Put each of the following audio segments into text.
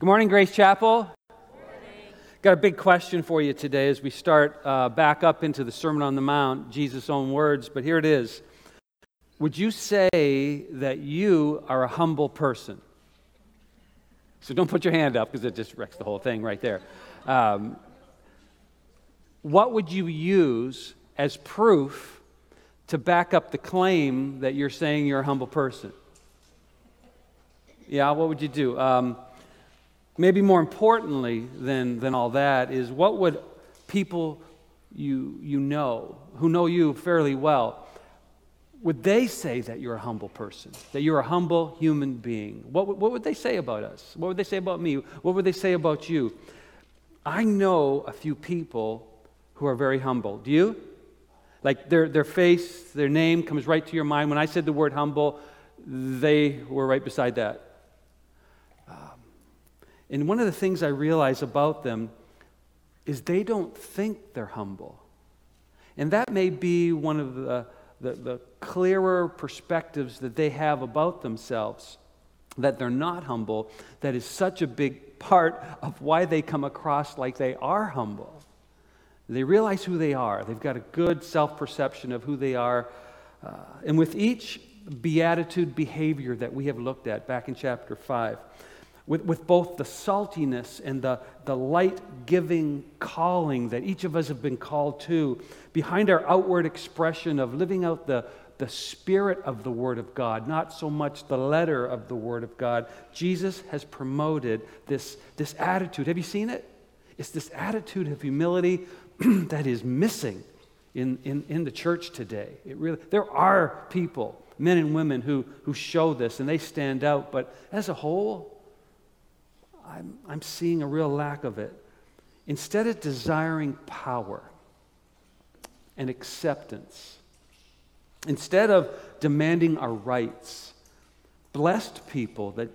Good morning, Grace Chapel. Good morning. Got a big question for you today as we start back up into the Sermon on the Mount, Jesus' own words, but here it is. Would you say that you are a humble person? So don't put your hand up because it just wrecks the whole thing right there. What would you use as proof to back up the claim that you're saying you're a humble person? Yeah, what would you do? Maybe more importantly than all that is, what would people you know, who know you fairly well, would they say that you're a humble person, that you're a humble human being? What would they say about us? What would they say about me? What would they say about you? I know a few people who are very humble. Do you? Like their face, their name comes right to your mind. When I said the word humble, they were right beside that. And one of the things I realize about them is they don't think they're humble. And that may be one of the clearer perspectives that they have about themselves, that they're not humble, that is such a big part of why they come across like they are humble. They realize who they are. They've got a good self-perception of who they are. And with each beatitude behavior that we have looked at back in chapter 5, with both the saltiness and the light-giving calling that each of us have been called to, behind our outward expression of living out the spirit of the Word of God, not so much the letter of the Word of God, Jesus has promoted this attitude. Have you seen it? It's this attitude of humility that is missing in the church today. There are people, men and women, who show this, and they stand out, but as a whole, I'm seeing a real lack of it. Instead of desiring power and acceptance, instead of demanding our rights, blessed people that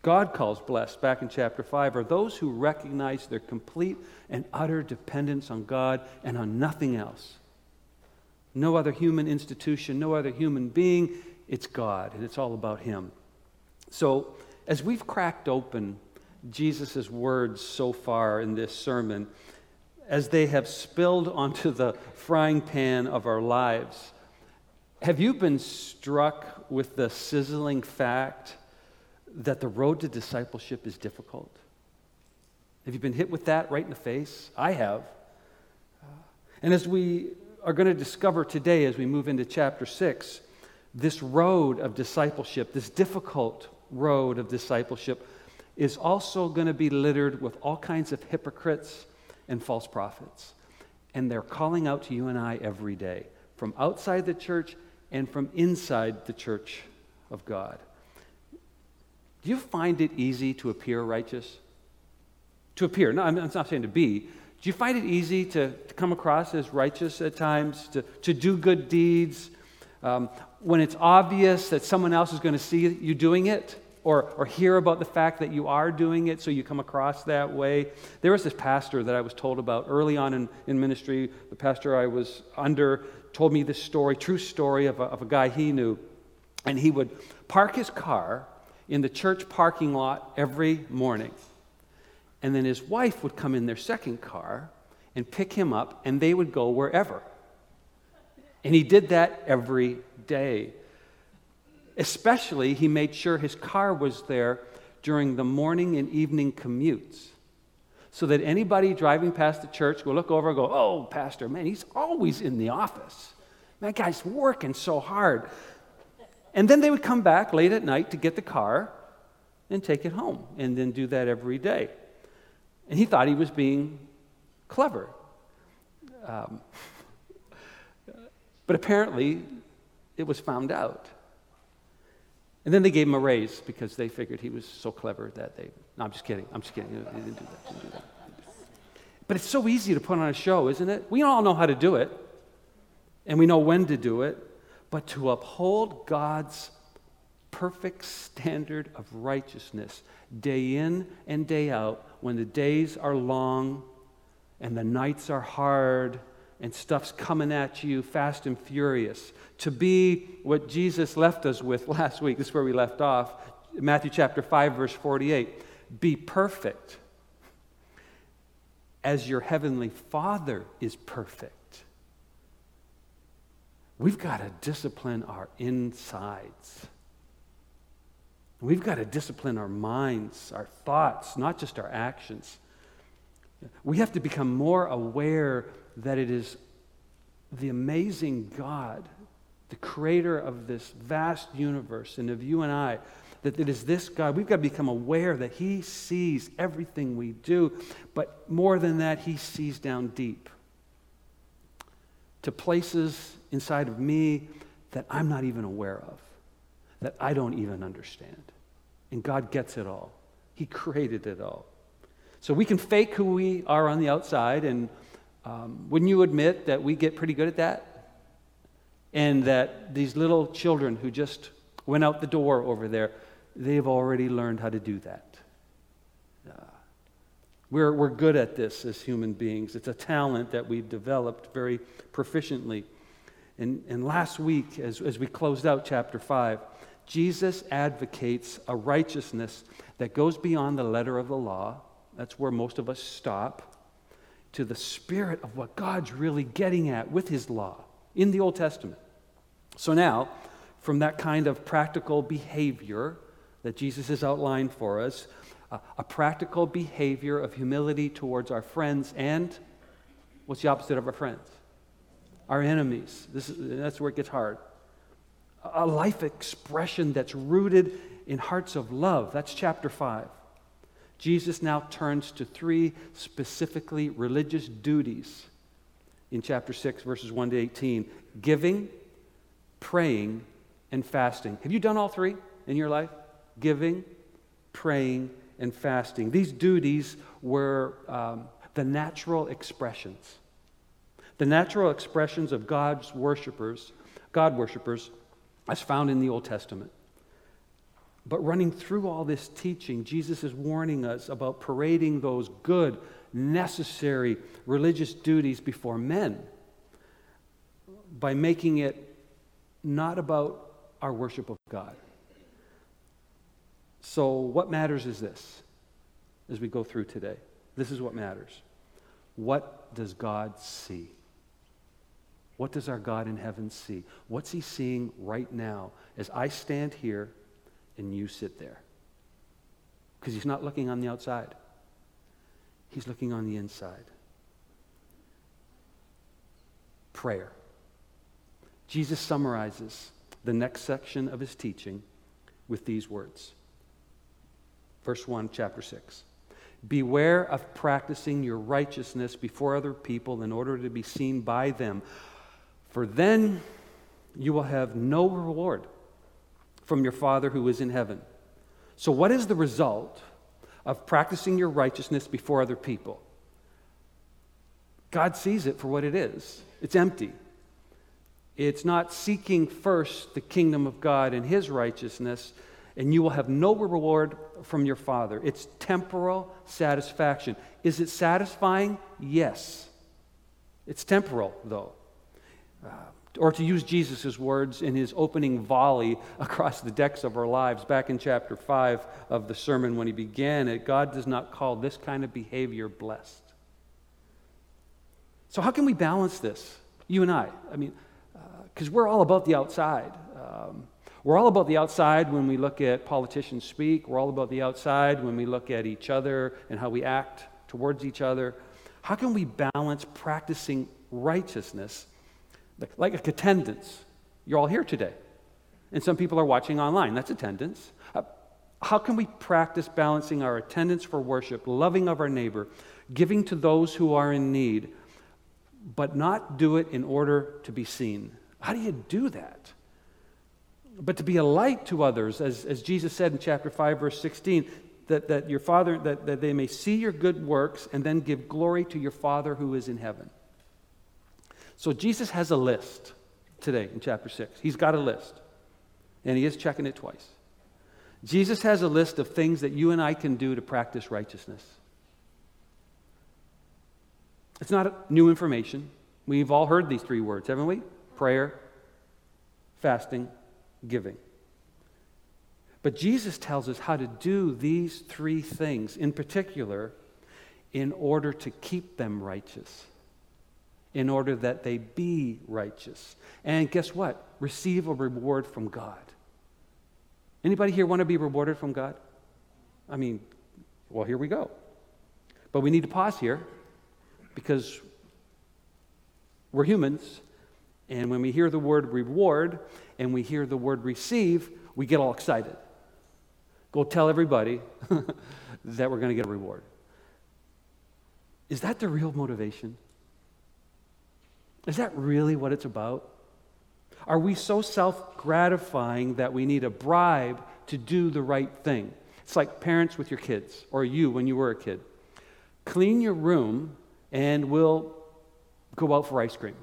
God calls blessed back in chapter 5 are those who recognize their complete and utter dependence on God and on nothing else. No other human institution, no other human being, it's God, and it's all about Him. So, as we've cracked open Jesus' words so far in this sermon, as they have spilled onto the frying pan of our lives, have you been struck with the sizzling fact that the road to discipleship is difficult? Have you been hit with that right in the face? I have. And as we are going to discover today as we move into chapter 6, this road of discipleship, this difficult road of discipleship, is also going to be littered with all kinds of hypocrites and false prophets. And they're calling out to you and I every day, from outside the church and from inside the church of God. Do you find it easy to appear righteous? To appear, no, I'm not saying to be. Do you find it easy to come across as righteous at times, to do good deeds, when it's obvious that someone else is going to see you doing it? Or hear about the fact that you are doing it, so you come across that way. There was this pastor that I was told about early on in ministry. The pastor I was under told me this story, true story, of a guy he knew. And he would park his car in the church parking lot every morning. And then his wife would come in their second car and pick him up, and they would go wherever. And he did that every day. Especially, he made sure his car was there during the morning and evening commutes, so that anybody driving past the church will look over and go, "Oh, pastor, man, he's always in the office. That guy's working so hard." And then they would come back late at night to get the car and take it home, and then do that every day. And he thought he was being clever. But apparently, it was found out. And then they gave him a raise because they figured he was so clever that they... No, I'm just kidding. They didn't do that. But it's so easy to put on a show, isn't it? We all know how to do it, and we know when to do it, but to uphold God's perfect standard of righteousness day in and day out, when the days are long and the nights are hard and stuff's coming at you fast and furious. To be what Jesus left us with last week, this is where we left off, Matthew chapter 5, verse 48. be perfect as your heavenly Father is perfect. We've got to discipline our insides. We've got to discipline our minds, our thoughts, not just our actions. We have to become more aware that it is the amazing God, the creator of this vast universe and of you and I, that it is this God. We've got to become aware that he sees everything we do, but more than that, he sees down deep to places inside of me that I'm not even aware of, that I don't even understand. And God gets it all. He created it all. So we can fake who we are on the outside, and wouldn't you admit that we get pretty good at that? And that these little children who just went out the door over there, they've already learned how to do that. We're good at this as human beings. It's a talent that we've developed very proficiently. And last week, as we closed out chapter 5, Jesus advocates a righteousness that goes beyond the letter of the law. That's where most of us stop, to the spirit of what God's really getting at with his law in the Old Testament. So now, from that kind of practical behavior that Jesus has outlined for us, a practical behavior of humility towards our friends and, what's the opposite of our friends? Our enemies. That's where it gets hard. A life expression that's rooted in hearts of love. That's chapter 5. Jesus now turns to 3 specifically religious duties in chapter 6, verses 1 to 18. Giving, praying, and fasting. Have you done all 3 in your life? Giving, praying, and fasting. These duties were the natural expressions. The natural expressions of God worshipers, as found in the Old Testament. But running through all this teaching, Jesus is warning us about parading those good, necessary religious duties before men by making it not about our worship of God. So what matters is this, as we go through today. This is what matters. What does God see? What does our God in heaven see? What's he seeing right now as I stand here and you sit there? Because he's not looking on the outside. He's looking on the inside. Prayer. Jesus summarizes the next section of his teaching with these words. Verse 1, chapter 6. Beware of practicing your righteousness before other people in order to be seen by them. For then you will have no reward from your Father who is in heaven. So what is the result of practicing your righteousness before other people? God sees it for what it is. It's empty. It's not seeking first the kingdom of God and his righteousness, and you will have no reward from your Father. It's temporal satisfaction. Is it satisfying? Yes. It's temporal, though. Or to use Jesus' words in his opening volley across the decks of our lives back in chapter 5 of the sermon when he began it, God does not call this kind of behavior blessed. So how can we balance this, you and I? I mean, because we're all about the outside. We're all about the outside when we look at politicians speak. We're all about the outside when we look at each other and how we act towards each other. How can we balance practicing righteousness like attendance? You're all here today, and some people are watching online. That's attendance. How can we practice balancing our attendance for worship, loving of our neighbor, giving to those who are in need, but not do it in order to be seen? How do you do that? But to be a light to others, as Jesus said in chapter 5, verse 16, that your Father, that they may see your good works and then give glory to your Father who is in heaven. So Jesus has a list today in chapter 6. He's got a list, and he is checking it twice. Jesus has a list of things that you and I can do to practice righteousness. It's not new information. We've all heard these 3 words, haven't we? Prayer, fasting, giving. But Jesus tells us how to do these three things in particular in order to keep them righteous, in order that they be righteous. And guess what? Receive a reward from God. Anybody here want to be rewarded from God? I mean, well, here we go. But we need to pause here because we're humans, and when we hear the word reward and we hear the word receive, we get all excited. Go tell everybody that we're going to get a reward. Is that the real motivation? Is that really what it's about? Are we so self-gratifying that we need a bribe to do the right thing? It's like parents with your kids, or you when you were a kid. Clean your room and we'll go out for ice cream.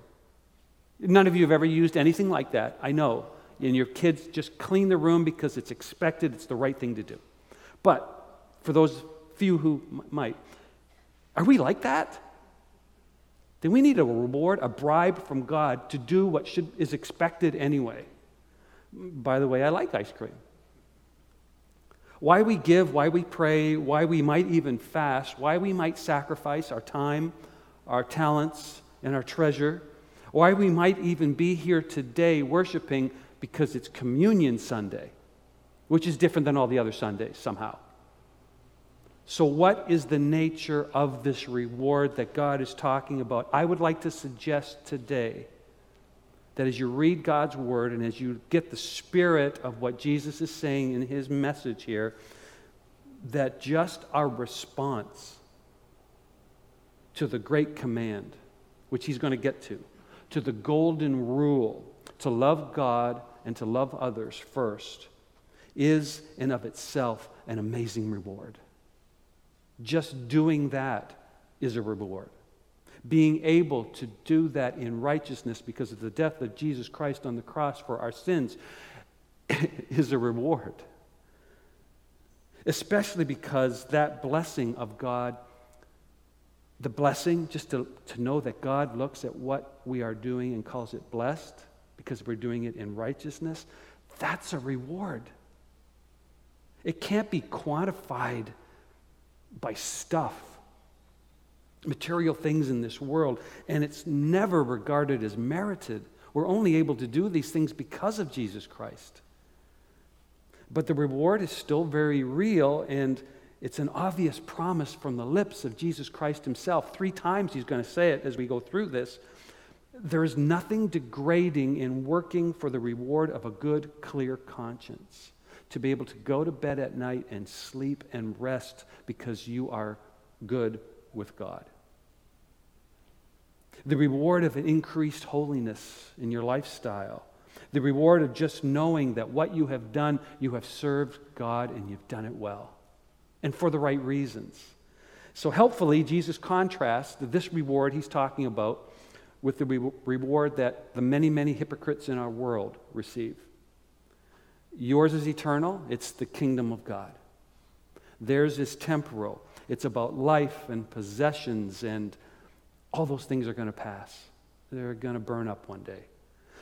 None of you have ever used anything like that, I know. And your kids just clean the room because it's expected, it's the right thing to do. But for those few who might, are we like that? Then we need a reward, a bribe from God to do what is expected anyway. By the way, I like ice cream. Why we give, why we pray, why we might even fast, why we might sacrifice our time, our talents, and our treasure, why we might even be here today worshiping, because it's Communion Sunday, which is different than all the other Sundays somehow. So what is the nature of this reward that God is talking about? I would like to suggest today that as you read God's word and as you get the spirit of what Jesus is saying in his message here, that just our response to the great command, which he's going to get to the golden rule, to love God and to love others first, is in of itself an amazing reward. Just doing that is a reward. Being able to do that in righteousness because of the death of Jesus Christ on the cross for our sins is a reward. Especially because that blessing of God, the blessing, just to know that God looks at what we are doing and calls it blessed because we're doing it in righteousness, that's a reward. It can't be quantified by stuff, material things in this world, and it's never regarded as merited. We're only able to do these things because of Jesus Christ. But the reward is still very real, and it's an obvious promise from the lips of Jesus Christ himself. 3 times he's going to say it as we go through this. There is nothing degrading in working for the reward of a good, clear conscience. To be able to go to bed at night and sleep and rest because you are good with God. The reward of an increased holiness in your lifestyle. The reward of just knowing that what you have done, you have served God and you've done it well. And for the right reasons. So helpfully, Jesus contrasts this reward he's talking about with the reward that the many, many hypocrites in our world receive. Yours is eternal. It's the kingdom of God. Theirs is temporal. It's about life and possessions, and all those things are going to pass. They're going to burn up one day.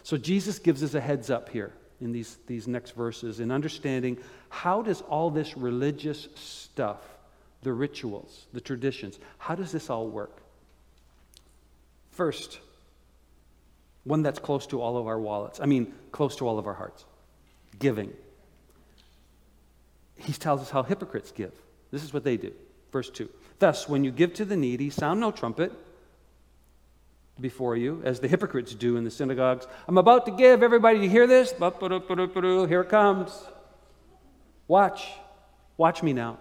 So Jesus gives us a heads up here in these next verses in understanding how does all this religious stuff, the rituals, the traditions, how does this all work? First, one that's close to all of our wallets. I mean, close to all of our hearts. Giving. He tells us how hypocrites give. This is what they do. Verse 2. Thus, when you give to the needy, sound no trumpet before you, as the hypocrites do in the synagogues. I'm about to give. Everybody, you hear this? Here it comes. Watch. Watch me now.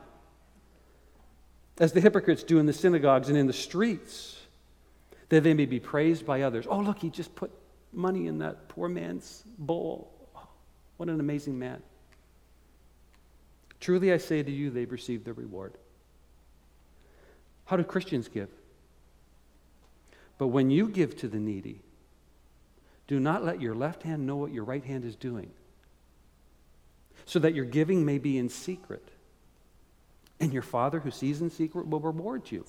As the hypocrites do in the synagogues and in the streets, that they may be praised by others. Oh, look, he just put money in that poor man's bowl. What an amazing man. Truly I say to you, they've received their reward. How do Christians give? But when you give to the needy, do not let your left hand know what your right hand is doing, so that your giving may be in secret. And your Father who sees in secret will reward you.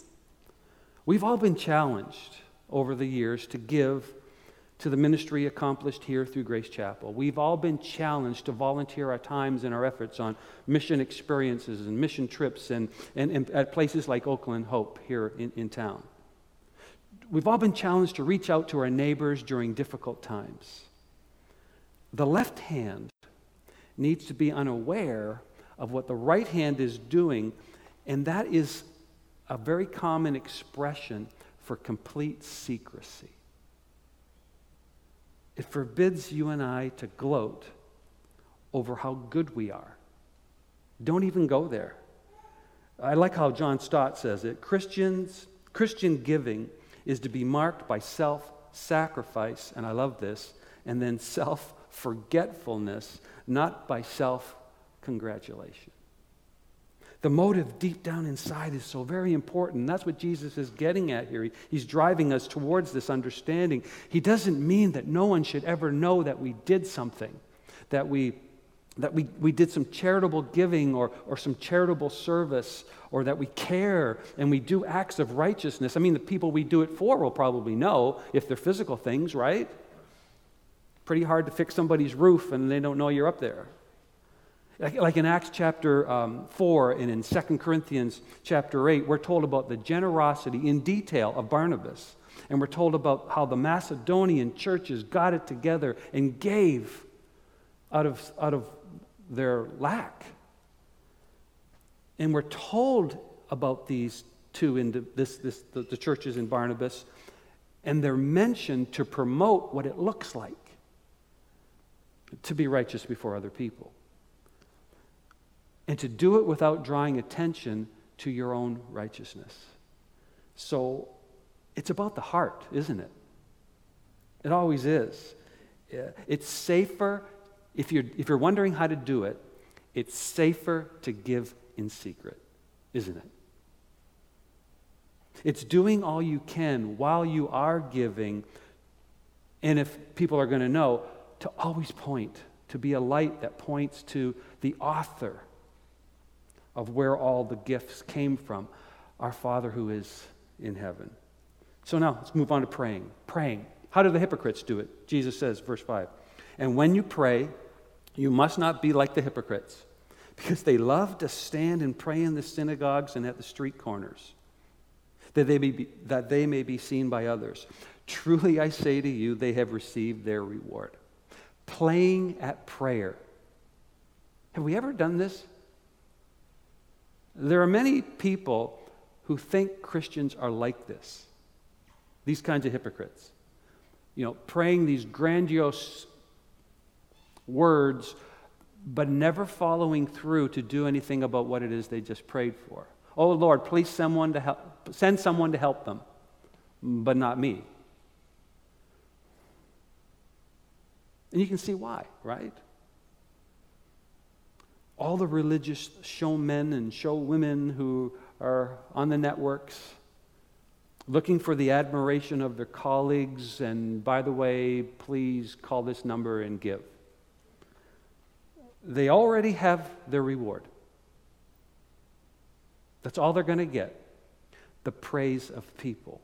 We've all been challenged over the years to give to the ministry accomplished here through Grace Chapel. We've all been challenged to volunteer our times and our efforts on mission experiences and mission trips and at places like Oakland Hope here in town. We've all been challenged to reach out to our neighbors during difficult times. The left hand needs to be unaware of what the right hand is doing, and that is a very common expression for complete secrecy. It forbids you and I to gloat over how good we are. Don't even go there. I like how John Stott says it. Christian giving is to be marked by self-sacrifice, and I love this, and then self-forgetfulness, not by self-congratulation. The motive deep down inside is so very important. That's what Jesus is getting at here. He's driving us towards this understanding. He doesn't mean that no one should ever know that we did something, that we did some charitable giving or some charitable service, or that we care and we do acts of righteousness. I mean, the people we do it for will probably know if they're physical things, right? Pretty hard to fix somebody's roof and they don't know you're up there. Like in Acts chapter 4 and in 2 Corinthians chapter 8, we're told about the generosity in detail of Barnabas. And we're told about how the Macedonian churches got it together and gave out of their lack. And we're told about these two, the churches in Barnabas, and they're mentioned to promote what it looks like to be righteous before other people. And to do it without drawing attention to your own righteousness. So it's about the heart, isn't it? It always is. It's safer, if you're wondering how to do it, it's safer to give in secret, isn't it? It's doing all you can while you are giving, and if people are going to know, to always point, to be a light that points to the author of where all the gifts came from, our Father who is in heaven. So now, let's move on to praying. Praying. How do the hypocrites do it? Jesus says, verse 5, "And when you pray, you must not be like the hypocrites, because they love to stand and pray in the synagogues and at the street corners, that they may be seen by others. Truly I say to you, they have received their reward." Playing at prayer. Have we ever done this? There are many people who think Christians are like this, these kinds of hypocrites. You know, praying these grandiose words, but never following through to do anything about what it is they just prayed for. Oh Lord, please send someone to help them, but not me. And you can see why, right? All the religious showmen and showwomen who are on the networks looking for the admiration of their colleagues, and by the way, please call this number and give. They already have their reward. That's all they're going to get, the praise of people.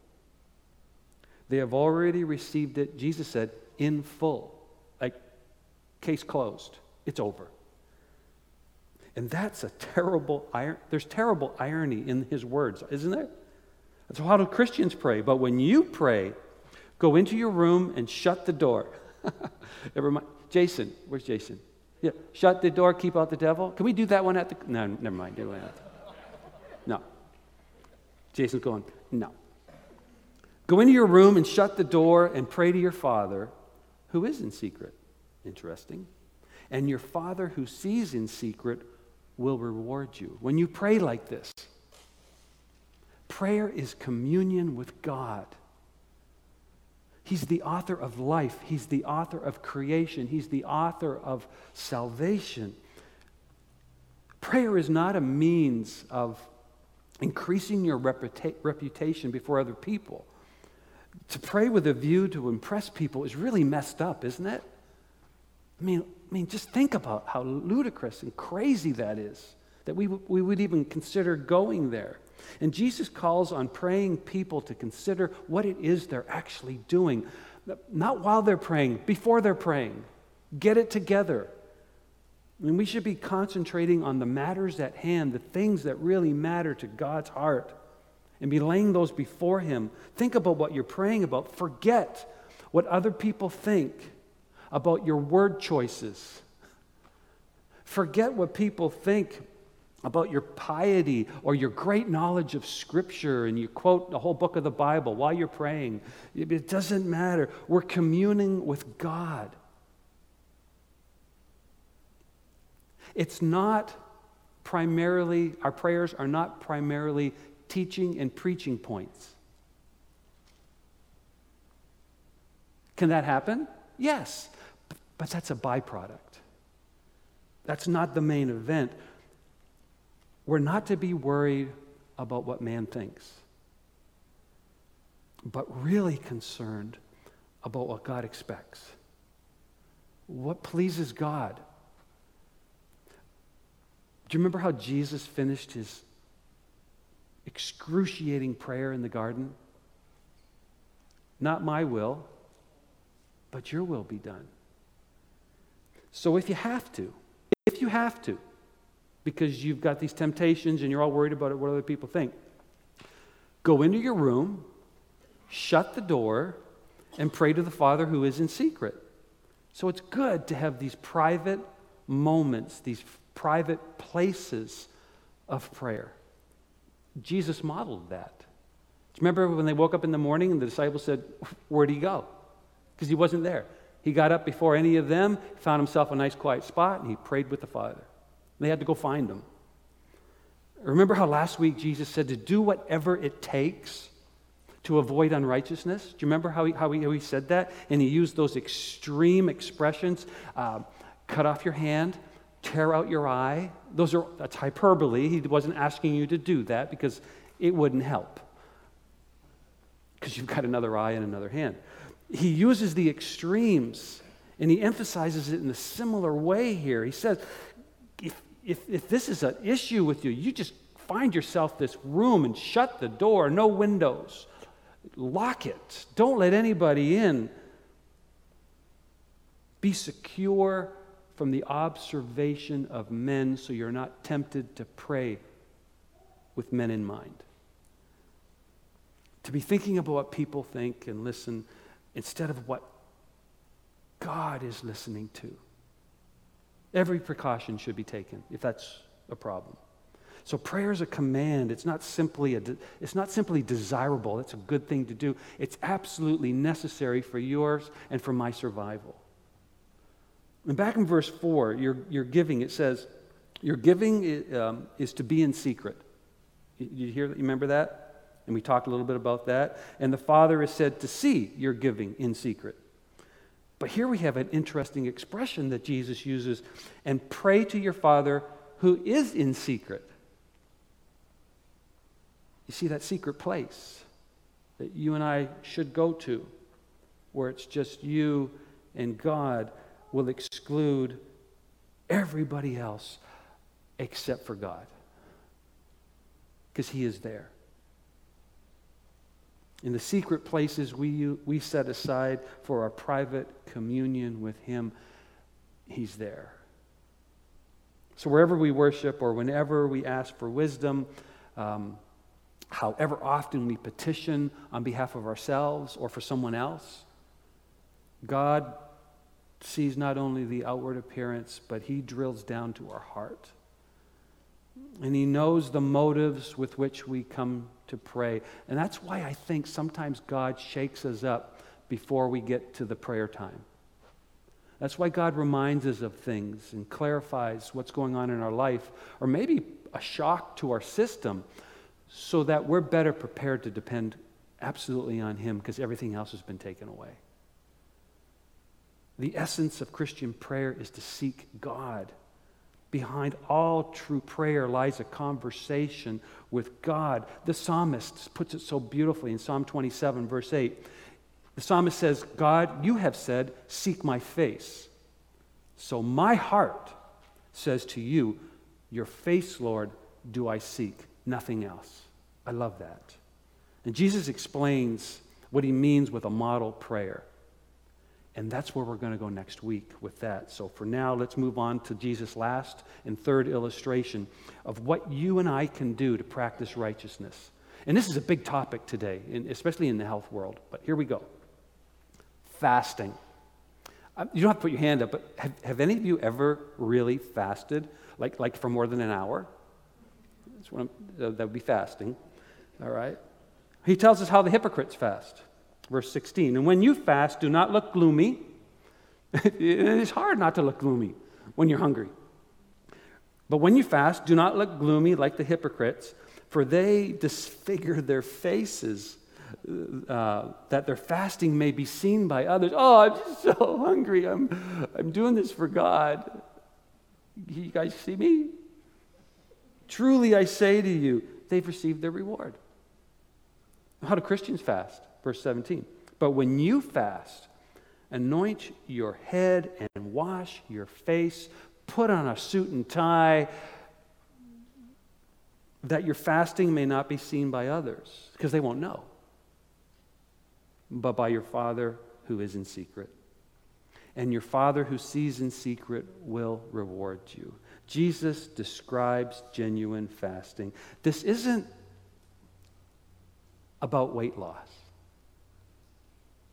They have already received it, Jesus said, in full, like case closed, it's over. And that's a terrible irony. There's terrible irony in his words, isn't there? So how do Christians pray? But when you pray, go into your room and shut the door. Never mind. Jason, where's Jason? Yeah, shut the door, keep out the devil. Can we do that one at the... No, never mind. No. Jason's going, no. Go into your room and shut the door and pray to your Father, who is in secret. Interesting. And your Father who sees in secret will reward you. When you pray like this, prayer is communion with God. He's the author of life. He's the author of creation. He's the author of salvation. Prayer is not a means of increasing your reputation before other people. To pray with a view to impress people is really messed up, isn't it? I mean, just think about how ludicrous and crazy that is, that we would even consider going there. And Jesus calls on praying people to consider what it is they're actually doing. Not while they're praying, before they're praying. Get it together. I mean, we should be concentrating on the matters at hand, the things that really matter to God's heart, and be laying those before Him. Think about what you're praying about. Forget what other people think about your word choices. Forget what people think about your piety or your great knowledge of Scripture, and you quote the whole book of the Bible while you're praying. It doesn't matter. We're communing with God. It's not primarily, our prayers are not primarily teaching and preaching points. Can that happen? Yes, but that's a byproduct. That's not the main event. We're not to be worried about what man thinks, but really concerned about what God expects. What pleases God? Do you remember how Jesus finished his excruciating prayer in the garden? Not my will, but your will be done. So if you have to, because you've got these temptations and you're all worried about it, what other people think, go into your room, shut the door, and pray to the Father who is in secret. So it's good to have these private moments, these private places of prayer. Jesus modeled that. Remember when they woke up in the morning and the disciples said, where'd he go? Because he wasn't there. He got up before any of them, found himself a nice quiet spot, and he prayed with the Father. They had to go find him. Remember how last week Jesus said to do whatever it takes to avoid unrighteousness? Do you remember how he said that? And he used those extreme expressions, cut off your hand, tear out your eye. That's hyperbole. He wasn't asking you to do that because it wouldn't help, because you've got another eye and another hand. He uses the extremes, and he emphasizes it in a similar way here. He says, if this is an issue with you, you just find yourself this room and shut the door, no windows. Lock it. Don't let anybody in. Be secure from the observation of men so you're not tempted to pray with men in mind. To be thinking about what people think and listen instead of what God is listening to. Every precaution should be taken if that's a problem. So prayer is a command. It's not simply desirable. It's a good thing to do. It's absolutely necessary for yours and for my survival. And back in verse 4, your giving, it says, your giving is to be in secret. You remember that? And we talked a little bit about that. And the Father is said to see your giving in secret. But here we have an interesting expression that Jesus uses, and pray to your Father who is in secret. You see, that secret place that you and I should go to, where it's just you and God, will exclude everybody else except for God, because He is there. In the secret places we set aside for our private communion with Him, He's there. So wherever we worship or whenever we ask for wisdom, however often we petition on behalf of ourselves or for someone else, God sees not only the outward appearance, but He drills down to our heart. And He knows the motives with which we come to pray. And that's why I think sometimes God shakes us up before we get to the prayer time. That's why God reminds us of things and clarifies what's going on in our life, or maybe a shock to our system, so that we're better prepared to depend absolutely on Him, because everything else has been taken away. The essence of Christian prayer is to seek God. Behind all true prayer lies a conversation with God. The psalmist puts it so beautifully in Psalm 27, verse 8. The psalmist says, God, you have said, seek my face. So my heart says to you, your face, Lord, do I seek, nothing else. I love that. And Jesus explains what He means with a model prayer. And that's where we're going to go next week with that. So for now, let's move on to Jesus' last and third illustration of what you and I can do to practice righteousness. And this is a big topic today, especially in the health world. But here we go. Fasting. You don't have to put your hand up, but have any of you ever really fasted, like for more than an hour? That would be fasting. All right. He tells us how the hypocrites fast. Verse 16, and when you fast, do not look gloomy. It's hard not to look gloomy when you're hungry. But when you fast, do not look gloomy like the hypocrites, for they disfigure their faces, that their fasting may be seen by others. Oh, I'm just so hungry. I'm doing this for God. You guys see me? Truly, I say to you, they've received their reward. How do Christians fast? Verse 17. But when you fast, anoint your head and wash your face, put on a suit and tie, that your fasting may not be seen by others, because they won't know, but by your Father who is in secret. And your Father who sees in secret will reward you. Jesus describes genuine fasting. This isn't about weight loss.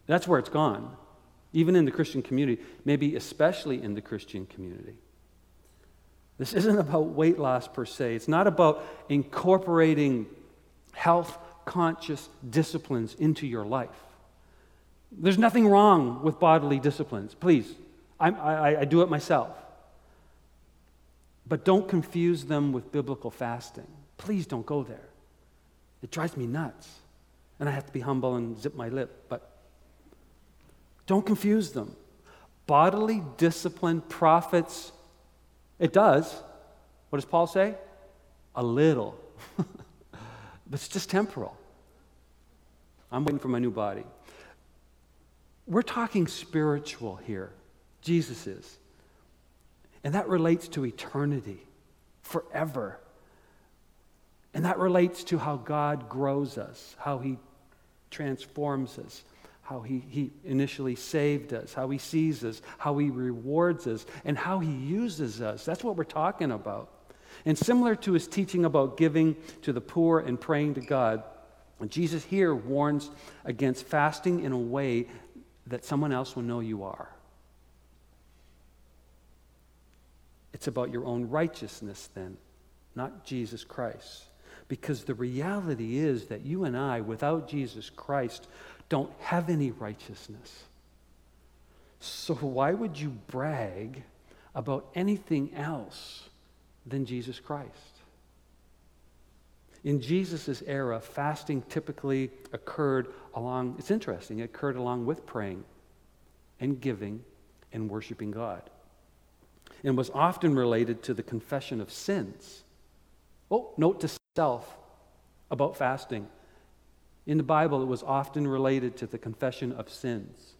That's where it's gone, even in the Christian community, maybe especially in the Christian community. This isn't about weight loss per se. It's not about incorporating health-conscious disciplines into your life. There's nothing wrong with bodily disciplines. Please, I do it myself. But don't confuse them with biblical fasting. Please don't go there. It drives me nuts, and I have to be humble and zip my lip, but don't confuse them. Bodily discipline profits. It does. What does Paul say? A little. But it's just temporal. I'm waiting for my new body. We're talking spiritual here. Jesus is. And that relates to eternity, forever. And that relates to how God grows us, how he transforms us, how he initially saved us, how he sees us, how he rewards us, and how he uses us. That's what we're talking about. And similar to his teaching about giving to the poor and praying to God, Jesus here warns against fasting in a way that someone else will know you are. It's about your own righteousness then, not Jesus Christ. Because the reality is that you and I, without Jesus Christ, don't have any righteousness. So why would you brag about anything else than Jesus Christ? In Jesus' era, fasting typically occurred along with praying and giving and worshiping God, and was often related to the confession of sins. Oh, note to self about fasting. In the Bible, it was often related to the confession of sins,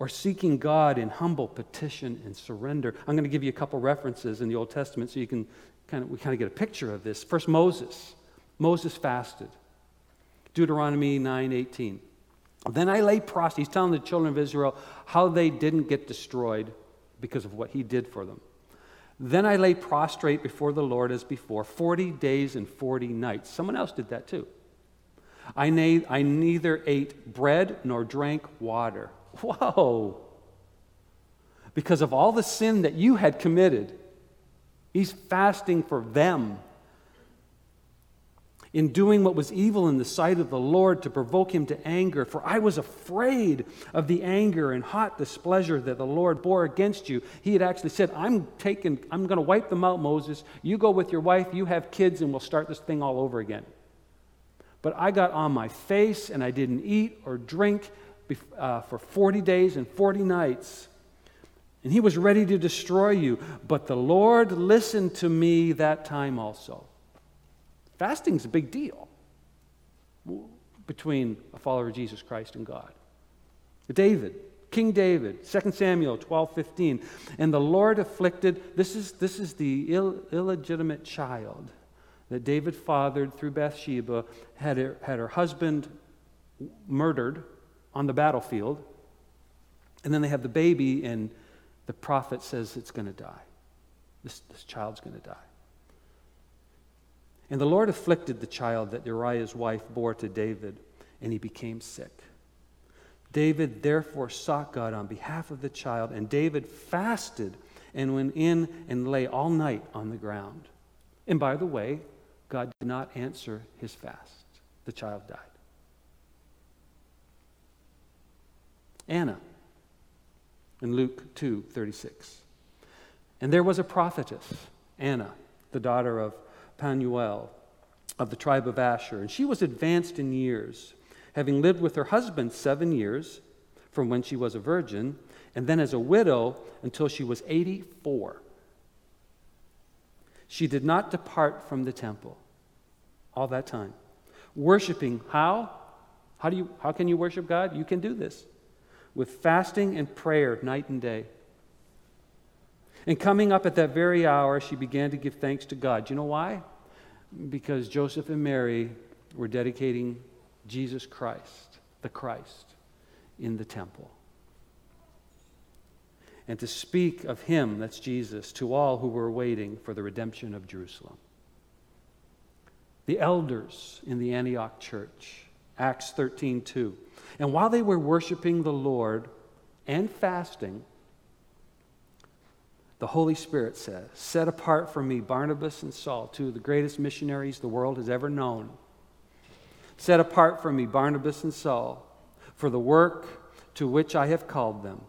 or seeking God in humble petition and surrender. I'm going to give you a couple references in the Old Testament so you can kind of get a picture of this. First, Moses. Moses fasted. Deuteronomy 9:18. Then I lay prostrate. He's telling the children of Israel how they didn't get destroyed because of what he did for them. Then I lay prostrate before the Lord as before, 40 days and 40 nights. Someone else did that too. I neither ate bread nor drank water. Whoa! Because of all the sin that you had committed, he's fasting for them. In doing what was evil in the sight of the Lord to provoke him to anger, for I was afraid of the anger and hot displeasure that the Lord bore against you. He had actually said, I'm going to wipe them out, Moses. You go with your wife, you have kids, and we'll start this thing all over again. But I got on my face, and I didn't eat or drink for 40 days and 40 nights. And he was ready to destroy you, but the Lord listened to me that time also. Fasting's a big deal between a follower of Jesus Christ and God. David, King David, 2 Samuel 12:15, and the Lord afflicted, this is the illegitimate child that David fathered through Bathsheba, had her husband murdered on the battlefield, And then they have the baby, and the prophet says it's going to die. This child's going to die. And the Lord afflicted the child that Uriah's wife bore to David, and he became sick. David therefore sought God on behalf of the child, and David fasted and went in and lay all night on the ground. And by the way, God did not answer his fast. The child died. Anna, in Luke 2:36. And there was a prophetess, Anna, the daughter of Phanuel of the tribe of Asher, and she was advanced in years, having lived with her husband 7 years from when she was a virgin, and then as a widow until she was 84. She did not depart from the temple all that time, worshiping how? How can you worship God? You can do this with fasting and prayer night and day. And coming up at that very hour, she began to give thanks to God. Do you know why? Because Joseph and Mary were dedicating Jesus Christ, the Christ, in the temple. And to speak of him, that's Jesus, to all who were waiting for the redemption of Jerusalem. The elders in the Antioch church, Acts 13:2. And while they were worshiping the Lord and fasting, the Holy Spirit says, set apart for me Barnabas and Saul, two of the greatest missionaries the world has ever known. Set apart for me Barnabas and Saul for the work to which I have called them.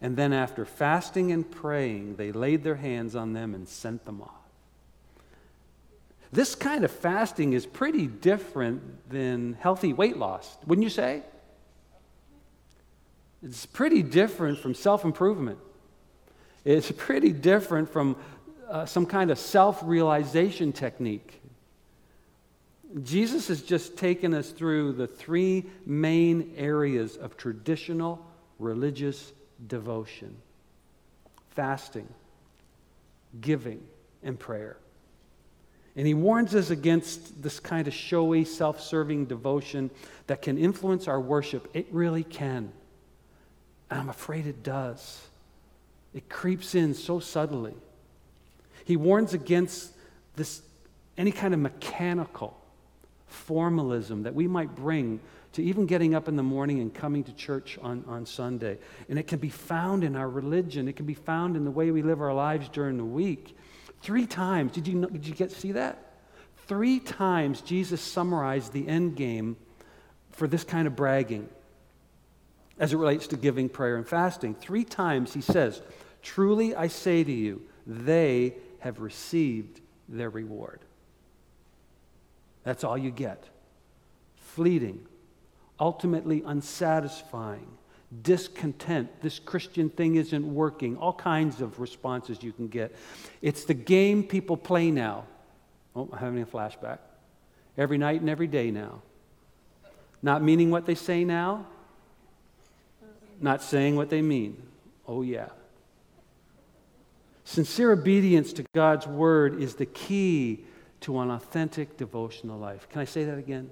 And then after fasting and praying, they laid their hands on them and sent them off. This kind of fasting is pretty different than healthy weight loss, wouldn't you say? It's pretty different from self-improvement. It's pretty different from some kind of self-realization technique. Jesus has just taken us through the three main areas of traditional religious devotion: fasting, giving, and prayer. And he warns us against this kind of showy, self-serving devotion that can influence our worship. It really can. And I'm afraid it does. It creeps in so subtly. He warns against this any kind of mechanical formalism that we might bring to even getting up in the morning and coming to church on Sunday. And it can be found in our religion. It can be found in the way we live our lives during the week. 3 times. Did you see that? 3 times Jesus summarized the end game for this kind of bragging as it relates to giving, prayer, and fasting. 3 times he says, truly I say to you, they have received their reward. That's all you get. Fleeting, ultimately unsatisfying, discontent, this Christian thing isn't working, all kinds of responses you can get. It's the game people play now. Oh, I'm having a flashback. Every night and every day now. Not meaning what they say now. Not saying what they mean. Oh, yeah. Sincere obedience to God's word is the key to an authentic devotional life. Can I say that again?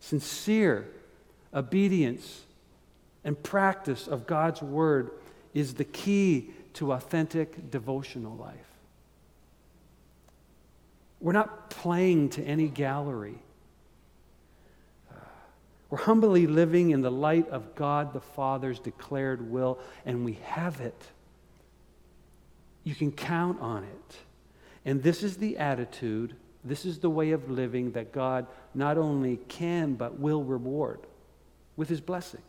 Sincere obedience and practice of God's word is the key to authentic devotional life. We're not playing to any gallery. We're humbly living in the light of God the Father's declared will, and we have it. You can count on it. And this is the attitude, this is the way of living that God not only can but will reward with his blessing.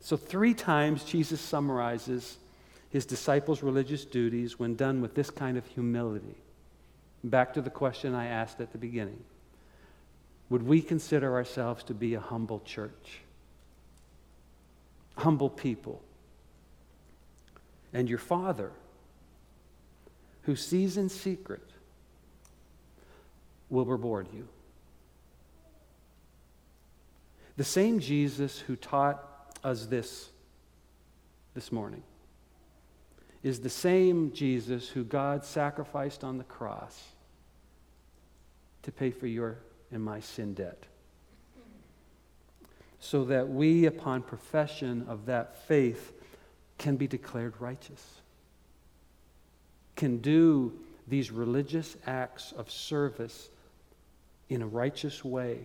So 3 times Jesus summarizes his disciples' religious duties when done with this kind of humility. Back to the question I asked at the beginning. Would we consider ourselves to be a humble church? Humble people. And your Father, who sees in secret, will reward you. The same Jesus who taught us this morning is the same Jesus who God sacrificed on the cross to pay for your and my sin debt. so that we, upon profession of that faith, can be declared righteous, can do these religious acts of service in a righteous way,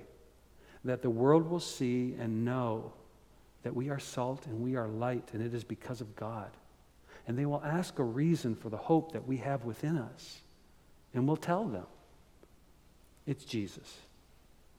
that the world will see and know that we are salt and we are light, and it is because of God. And they will ask a reason for the hope that we have within us, and we'll tell them, it's Jesus.